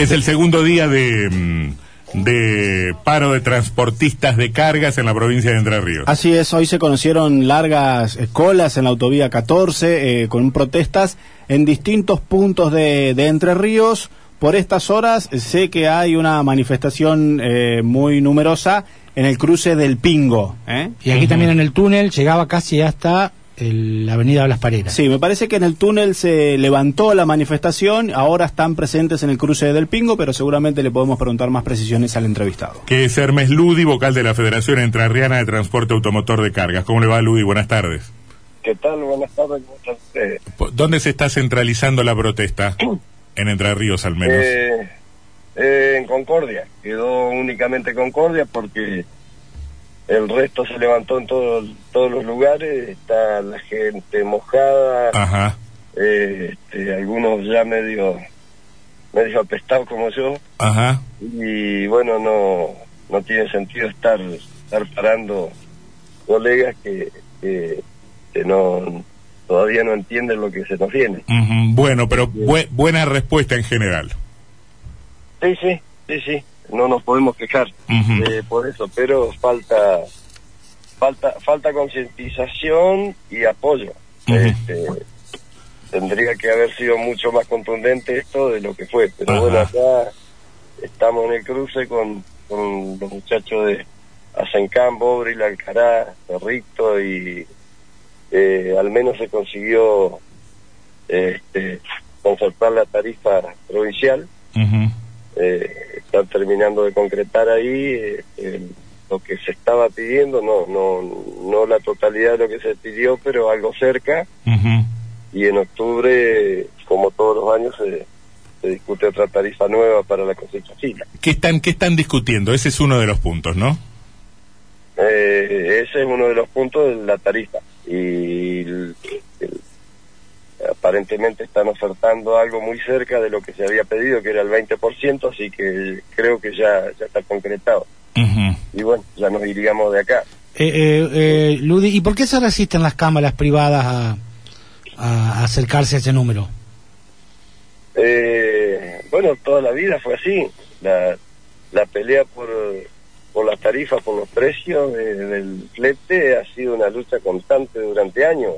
Es el segundo día de paro de transportistas de cargas en la provincia de Entre Ríos. Así es, hoy se conocieron largas colas en la autovía 14 con protestas en distintos puntos de Entre Ríos. Por estas horas sé que hay una manifestación muy numerosa en el cruce del Pingo. Y aquí también en el túnel, llegaba casi hasta la avenida Blas Parera. Sí, me parece que en el túnel se levantó la manifestación, ahora están presentes en el cruce del Pingo, pero seguramente le podemos preguntar más precisiones al entrevistado. Que es Hermes Ludi, vocal de la Federación Entrarriana de Transporte Automotor de Cargas. ¿Cómo le va, Ludi? Buenas tardes. ¿Qué tal? Buenas tardes. ¿Dónde se está centralizando la protesta? En Entre Ríos, al menos. En Concordia. Quedó únicamente Concordia porque el resto se levantó en todos los lugares. Está la gente mojada. Ajá. Algunos ya medio apestados como yo. Ajá. Y bueno, no tiene sentido estar parando colegas que no... todavía no entienden lo que se nos viene. Uh-huh. Bueno, pero buena respuesta en general. Sí, no nos podemos quejar por eso, pero falta concientización y apoyo. Uh-huh. Tendría que haber sido mucho más contundente esto de lo que fue, pero bueno, acá estamos en el cruce con los muchachos de Azencam, Bobril, Alcaraz, Cerrito y... al menos se consiguió concertar la tarifa provincial. Está terminando de concretar ahí lo que se estaba pidiendo, no la totalidad de lo que se pidió, pero algo cerca. Y en octubre, como todos los años, se discute otra tarifa nueva para la cosecha china. ¿Qué están discutiendo? Ese es uno de los puntos, ¿no? Ese es uno de los puntos de la tarifa. Y aparentemente están ofertando algo muy cerca de lo que se había pedido, que era el 20%, así que creo que ya está concretado. Y bueno, ya nos iríamos de acá. Ludi, ¿y por qué se resisten las cámaras privadas a acercarse a ese número? Bueno, toda la vida fue así. La pelea por las tarifas, por los precios del flete, ha sido una lucha constante durante años.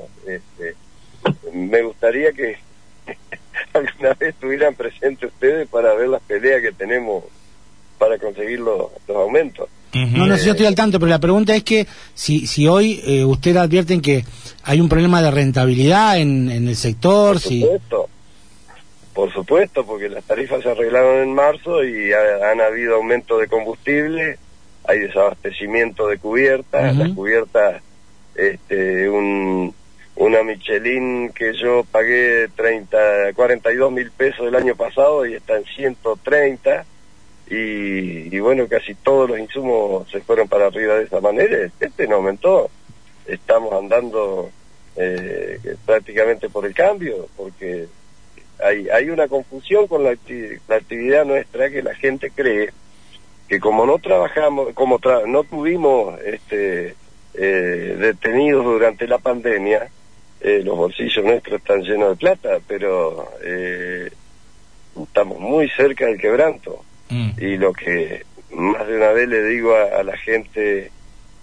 Me gustaría que alguna vez estuvieran presentes ustedes para ver las peleas que tenemos para conseguir los aumentos. No, yo estoy al tanto, pero la pregunta es que si hoy ustedes advierten que hay un problema de rentabilidad en el sector. Por supuesto, porque las tarifas se arreglaron en marzo y han habido aumentos de combustible. Hay desabastecimiento de cubiertas. Las cubiertas, una Michelin que yo pagué 42.000 pesos el año pasado y está en 130, y bueno, casi todos los insumos se fueron para arriba de esa manera. No aumentó, estamos andando prácticamente por el cambio, porque hay una confusión con la actividad nuestra, que la gente cree que como no trabajamos, no tuvimos detenidos durante la pandemia, los bolsillos nuestros están llenos de plata, pero estamos muy cerca del quebranto. Y lo que más de una vez le digo a la gente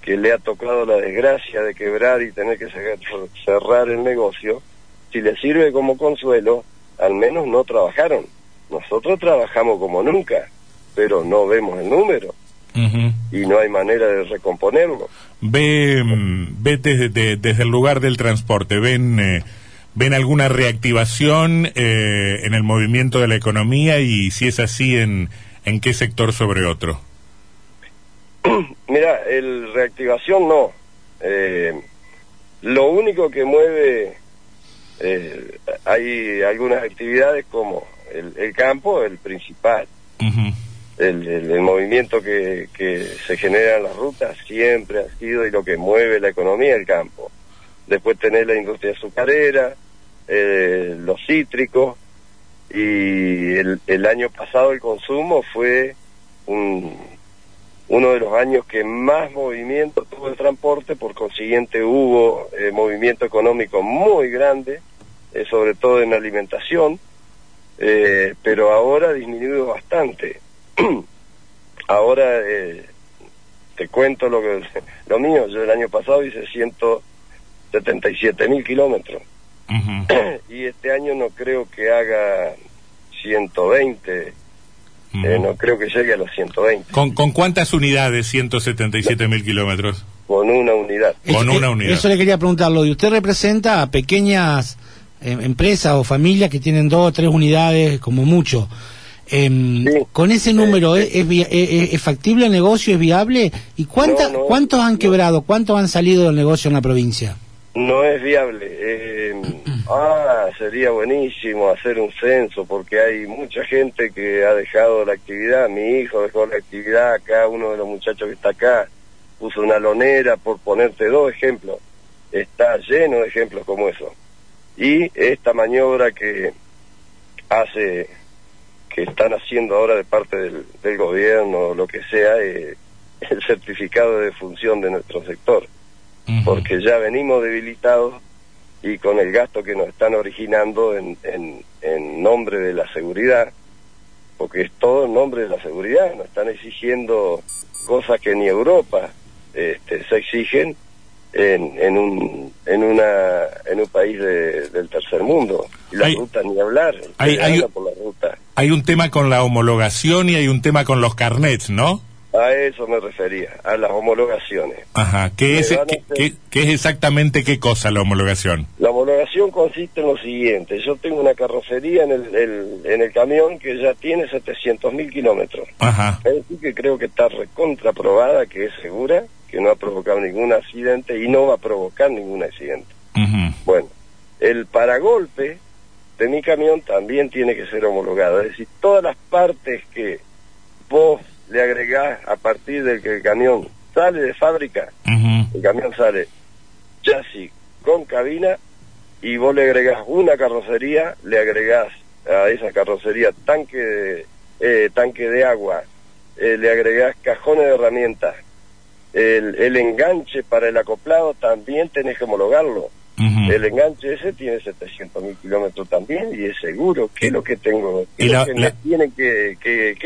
que le ha tocado la desgracia de quebrar y tener que cerrar el negocio, si les sirve como consuelo, al menos no trabajaron. Nosotros trabajamos como nunca, pero no vemos el número y no hay manera de recomponerlo. Ve desde el lugar del transporte, ¿ven alguna reactivación en el movimiento de la economía? Y si es así, ¿en qué sector sobre otro? Mira, reactivación no. Lo único que mueve, hay algunas actividades como el campo, el principal. El movimiento que se genera en las rutas siempre ha sido, y lo que mueve la economía, el campo. Después tenés la industria azucarera, los cítricos, y el año pasado el consumo fue uno de los años que más movimiento tuvo el transporte. Por consiguiente hubo movimiento económico muy grande, sobre todo en alimentación. pero ahora disminuyó bastante. Ahora te cuento lo mío. Yo el año pasado hice 177.000 kilómetros. Uh-huh. Y este año no creo que haga 120. Uh-huh. No creo que llegue a los 120. ¿Con cuántas unidades 177.000 kilómetros? Con una unidad. Eso le quería preguntarlo. ¿Y usted representa a pequeñas empresas o familias que tienen 2 o 3 unidades como mucho? Sí. ¿Con ese número es factible el negocio? ¿Es viable? ¿Y cuántos han quebrado? ¿Cuántos han salido del negocio en la provincia? No es viable. Sería buenísimo hacer un censo, porque hay mucha gente que ha dejado la actividad. Mi hijo dejó la actividad, acá uno de los muchachos que está acá puso una lonera, por ponerte 2 ejemplos. Está lleno de ejemplos como eso. Y esta maniobra que están haciendo ahora de parte del gobierno, lo que sea, el certificado de defunción de nuestro sector. Uh-huh. Porque ya venimos debilitados, y con el gasto que nos están originando en nombre de la seguridad, porque es todo en nombre de la seguridad, nos están exigiendo cosas que ni Europa se exigen en un país del tercer mundo. Y la ruta, ni hablar, por la ruta. Hay un tema con la homologación y hay un tema con los carnets, ¿no? A eso me refería, a las homologaciones. Ajá. ¿Qué es exactamente qué cosa la homologación? La homologación consiste en lo siguiente: yo tengo una carrocería en el camión que ya tiene 700.000 kilómetros. Ajá. Es decir, que creo que está recontraprobada, que es segura, que no ha provocado ningún accidente y no va a provocar ningún accidente. Uh-huh. Bueno, el paragolpe de mi camión también tiene que ser homologado. Es decir, todas las partes que vos le agregás a partir del que el camión sale de fábrica. Uh-huh. El camión sale chasis con cabina, y vos le agregás una carrocería, le agregás a esa carrocería tanque de agua, le agregás cajones de herramientas, el enganche para el acoplado también tenés que homologarlo. Uh-huh. El enganche ese tiene 700.000 kilómetros también, y es seguro. ¿Qué es lo que tengo? ¿Qué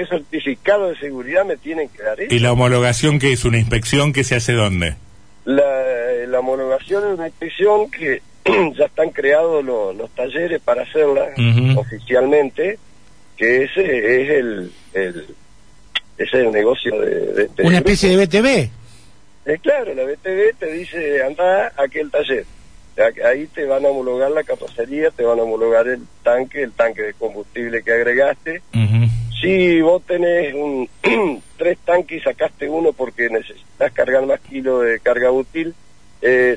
certificado de seguridad me tienen que dar? ¿Y la homologación, que es una inspección que se hace dónde? La homologación es una inspección que ya están creados los talleres para hacerla. Uh-huh. Oficialmente, que ese es el negocio de una especie de BTV. Claro, la BTV te dice: anda a aquel taller. Ahí te van a homologar la carrocería, te van a homologar el tanque de combustible que agregaste. Uh-huh. Si vos tenés 3 tanques y sacaste uno porque necesitas cargar más kilos de carga útil,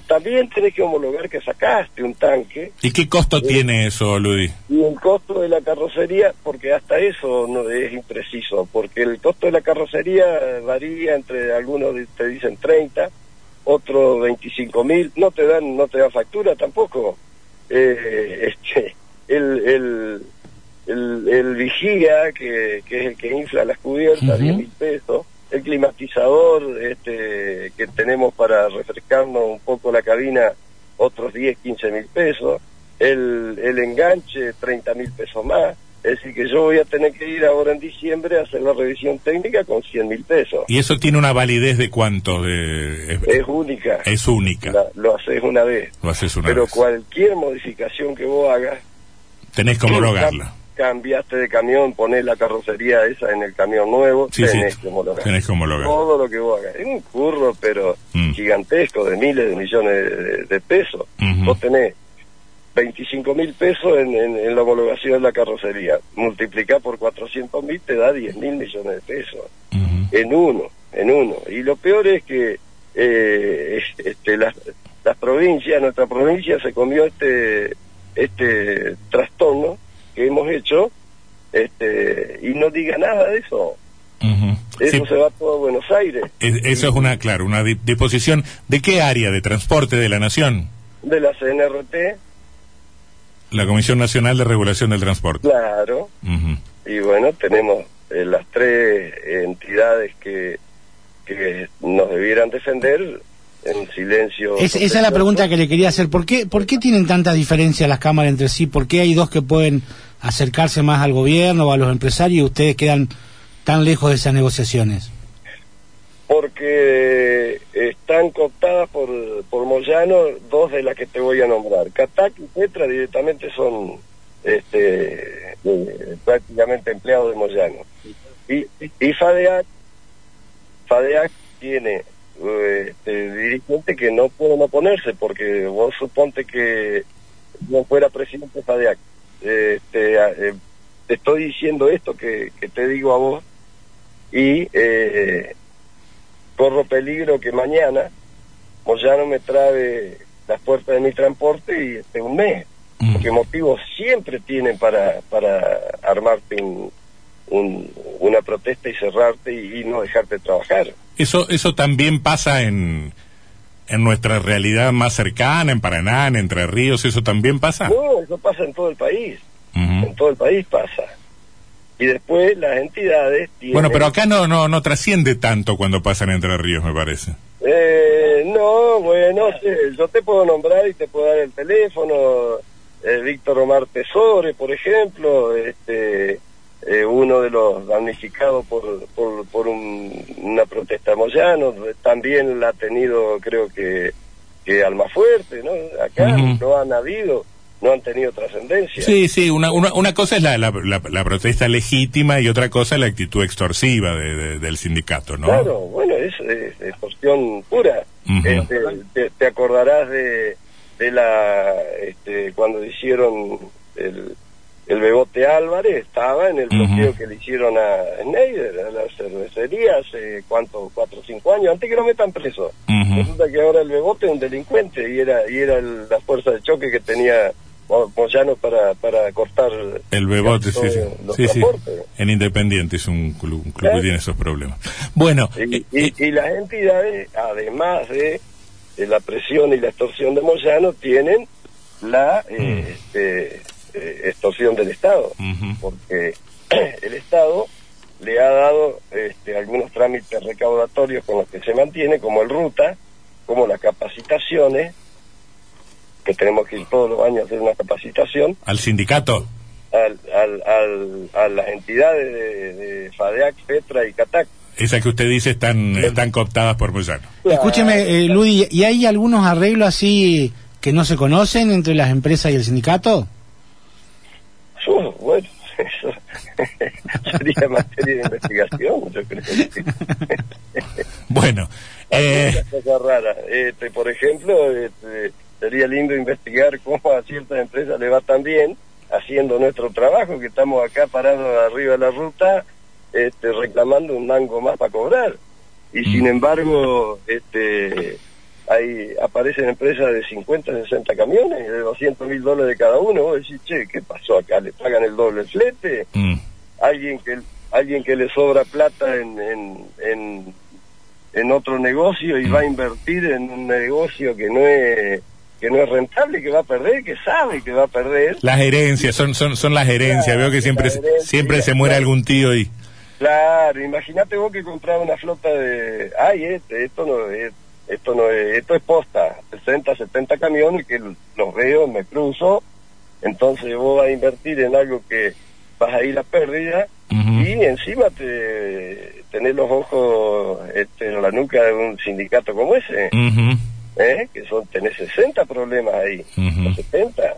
también tenés que homologar que sacaste un tanque. ¿Y qué costo tiene eso, Luis? Y el costo de la carrocería, porque hasta eso no es impreciso, porque el costo de la carrocería varía entre, algunos te dicen 30, otros 25.000, no te dan factura tampoco. El vigía, que es el que infla las cubiertas, 10.000 pesos, el climatizador que tenemos para refrescarnos un poco la cabina, otros 15.000 pesos, el enganche, 30.000 pesos más. Es decir, que yo voy a tener que ir ahora en diciembre a hacer la revisión técnica con 100.000 pesos. ¿Y eso tiene una validez de cuánto? Es única. Es única. Lo haces una vez. Pero cualquier modificación que vos hagas, tenés que homologarla. Cambiaste de camión, ponés la carrocería esa en el camión nuevo, que homologar. Tenés que homologar. Todo lo que vos hagas. Es un curro, pero gigantesco, de miles de millones de pesos. Uh-huh. Vos tenés 25.000 pesos en la homologación de la carrocería. Multiplicá por 400.000, te da 10.000 millones de pesos. Uh-huh. En uno. Y lo peor es que las provincias, nuestra provincia se comió este trastorno que hemos hecho, y no diga nada de eso. Uh-huh. Eso se va todo a Buenos Aires. Eso es una disposición. ¿De qué área de transporte de la Nación? De la CNRT. La Comisión Nacional de Regulación del Transporte. Claro. Uh-huh. Y bueno, tenemos las 3 entidades que nos debieran defender, en silencio. Esa es la pregunta que le quería hacer. ¿Por qué tienen tantas diferencias las cámaras entre sí? ¿Por qué hay dos que pueden acercarse más al gobierno o a los empresarios y ustedes quedan tan lejos de esas negociaciones? Porque están cooptadas por Moyano, dos de las que te voy a nombrar. Catac y Petra directamente son prácticamente empleados de Moyano. Y FADEEAC tiene dirigente que no pueden oponerse, porque vos suponte que no fuera presidente FADEEAC. Te estoy diciendo esto que te digo a vos y corro peligro que mañana Moyano me trabe las puertas de mi transporte y un mes. Porque motivos siempre tienen para armarte una protesta y cerrarte y no dejarte trabajar. Eso también pasa en nuestra realidad más cercana, en Paraná, en Entre Ríos, ¿eso también pasa? No, eso pasa en todo el país, en todo el país pasa. Y después las entidades tienen... Bueno, pero acá no trasciende tanto cuando pasan en Entre Ríos, me parece. No, bueno, yo te puedo nombrar y te puedo dar el teléfono, Víctor Omar Tesore, por ejemplo, uno de los damnificados por una protesta de Moyano, también la ha tenido, creo que Almafuerte, ¿no? Acá no han tenido trascendencia. Sí, una cosa es la protesta legítima y otra cosa es la actitud extorsiva del sindicato, ¿no? Claro, bueno, es extorsión pura. Te acordarás de la cuando hicieron el Bebote Álvarez, estaba en el bloqueo que le hicieron a Neider, a la cervecería, hace 4 o 5 años, antes que lo metan preso. Resulta que ahora el Bebote es un delincuente y era la fuerza de choque que tenía Moyano para cortar el Bebote, sí. En Independiente es un club que tiene esos problemas. Bueno, y las entidades, además de la presión y la extorsión de Moyano, tienen la extorsión del Estado, porque el Estado le ha dado algunos trámites recaudatorios con los que se mantiene, como el ruta, como las capacitaciones, que tenemos que ir todos los años a hacer una capacitación al sindicato, a las entidades de FADEEAC, FETRA y Catac. Esas que usted dice están cooptadas por Moyano. Escúcheme, Luis, ¿y hay algunos arreglos así que no se conocen entre las empresas y el sindicato? Bueno, eso sería materia de investigación, yo creo. Bueno, cosa rara. Por ejemplo, sería lindo investigar cómo a ciertas empresas le va tan bien haciendo nuestro trabajo, que estamos acá parados arriba de la ruta, reclamando un mango más para cobrar. Y sin embargo, aparecen empresas de 50, 60 camiones, de $200.000 cada uno. Vos decís, che, ¿qué pasó acá? ¿Le pagan el doble flete? Alguien que le sobra plata en otro negocio y va a invertir en un negocio que no es rentable, que va a perder, que sabe que va a perder. Las herencias, son las herencias. Claro, veo que siempre se muere algún tío ahí. Claro, imagínate vos que compraba una flota de... Esto es posta, 60, 70 camiones que los veo, me cruzo. Entonces vos vas a invertir en algo que vas a ir a pérdida y encima tenés los ojos en la nuca de un sindicato como ese, que tenés 60 problemas ahí, 70.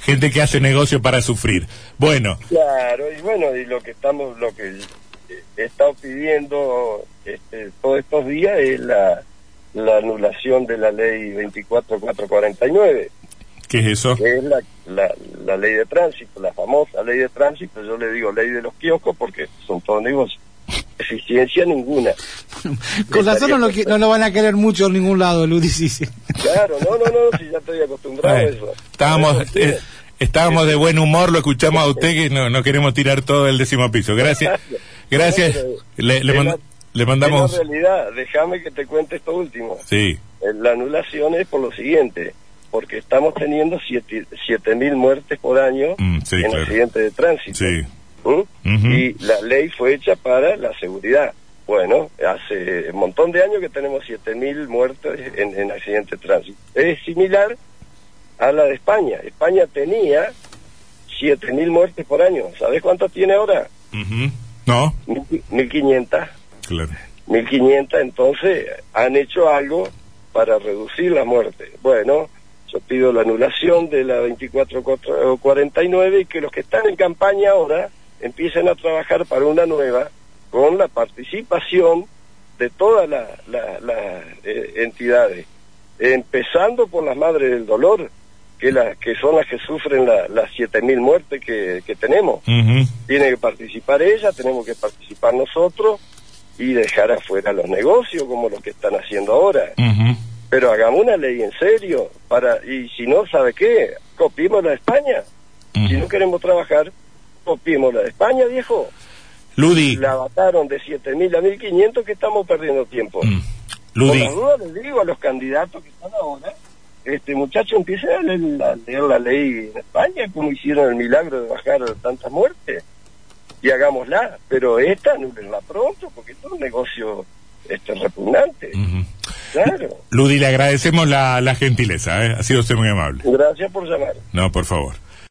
Gente que hace negocio para sufrir. Bueno. Claro, y bueno, y lo que he estado pidiendo todos estos días es la anulación de la ley 24.449. ¿Qué es eso? Que es la ley de tránsito, la famosa ley de tránsito. Yo le digo ley de los kioscos porque son todos negocios. Eficiencia ninguna. Con razón no lo van a querer mucho en ningún lado, Luis. Claro, no, si ya estoy acostumbrado a eso. Estábamos de buen humor, lo escuchamos a usted, que no queremos tirar todo el 10º piso. Gracias. Le mandamos... En realidad, déjame que te cuente esto último. Sí. La anulación es por lo siguiente, porque estamos teniendo 7.000 muertes por año accidentes de tránsito. Sí. Y la ley fue hecha para la seguridad. Bueno, hace un montón de años que tenemos 7.000 muertos en accidentes de tránsito. Es similar a la de España. España tenía 7.000 muertes por año. ¿Sabés cuántas tiene ahora? Uh-huh. No. 1.500. Claro. 1.500, entonces han hecho algo para reducir la muerte. Bueno, yo pido la anulación de la 24.449 y que los que están en campaña ahora empiecen a trabajar para una nueva, con la participación de todas las entidades, empezando por las Madres del Dolor, que son las que sufren las 7.000 muertes que tenemos. Uh-huh. Tiene que participar ellas, tenemos que participar nosotros y dejar afuera los negocios como los que están haciendo ahora. Uh-huh. Pero hagamos una ley en serio, y si no, ¿sabe qué? Copiemos la de España. Uh-huh. Si no queremos trabajar, copiemos la de España, viejo. Ludi. La mataron de 7.000 a 1.500, que estamos perdiendo tiempo. Ludi. Por las dudas les digo a los candidatos que están ahora, muchachos, empiecen a leer la ley en España, como hicieron el milagro de bajar tantas muertes, y hagámosla, pero esta anúlenla pronto, porque esto es un negocio repugnante. Uh-huh. Claro. Ludi, le agradecemos la gentileza, ha sido usted muy amable. Gracias por llamar. No, por favor.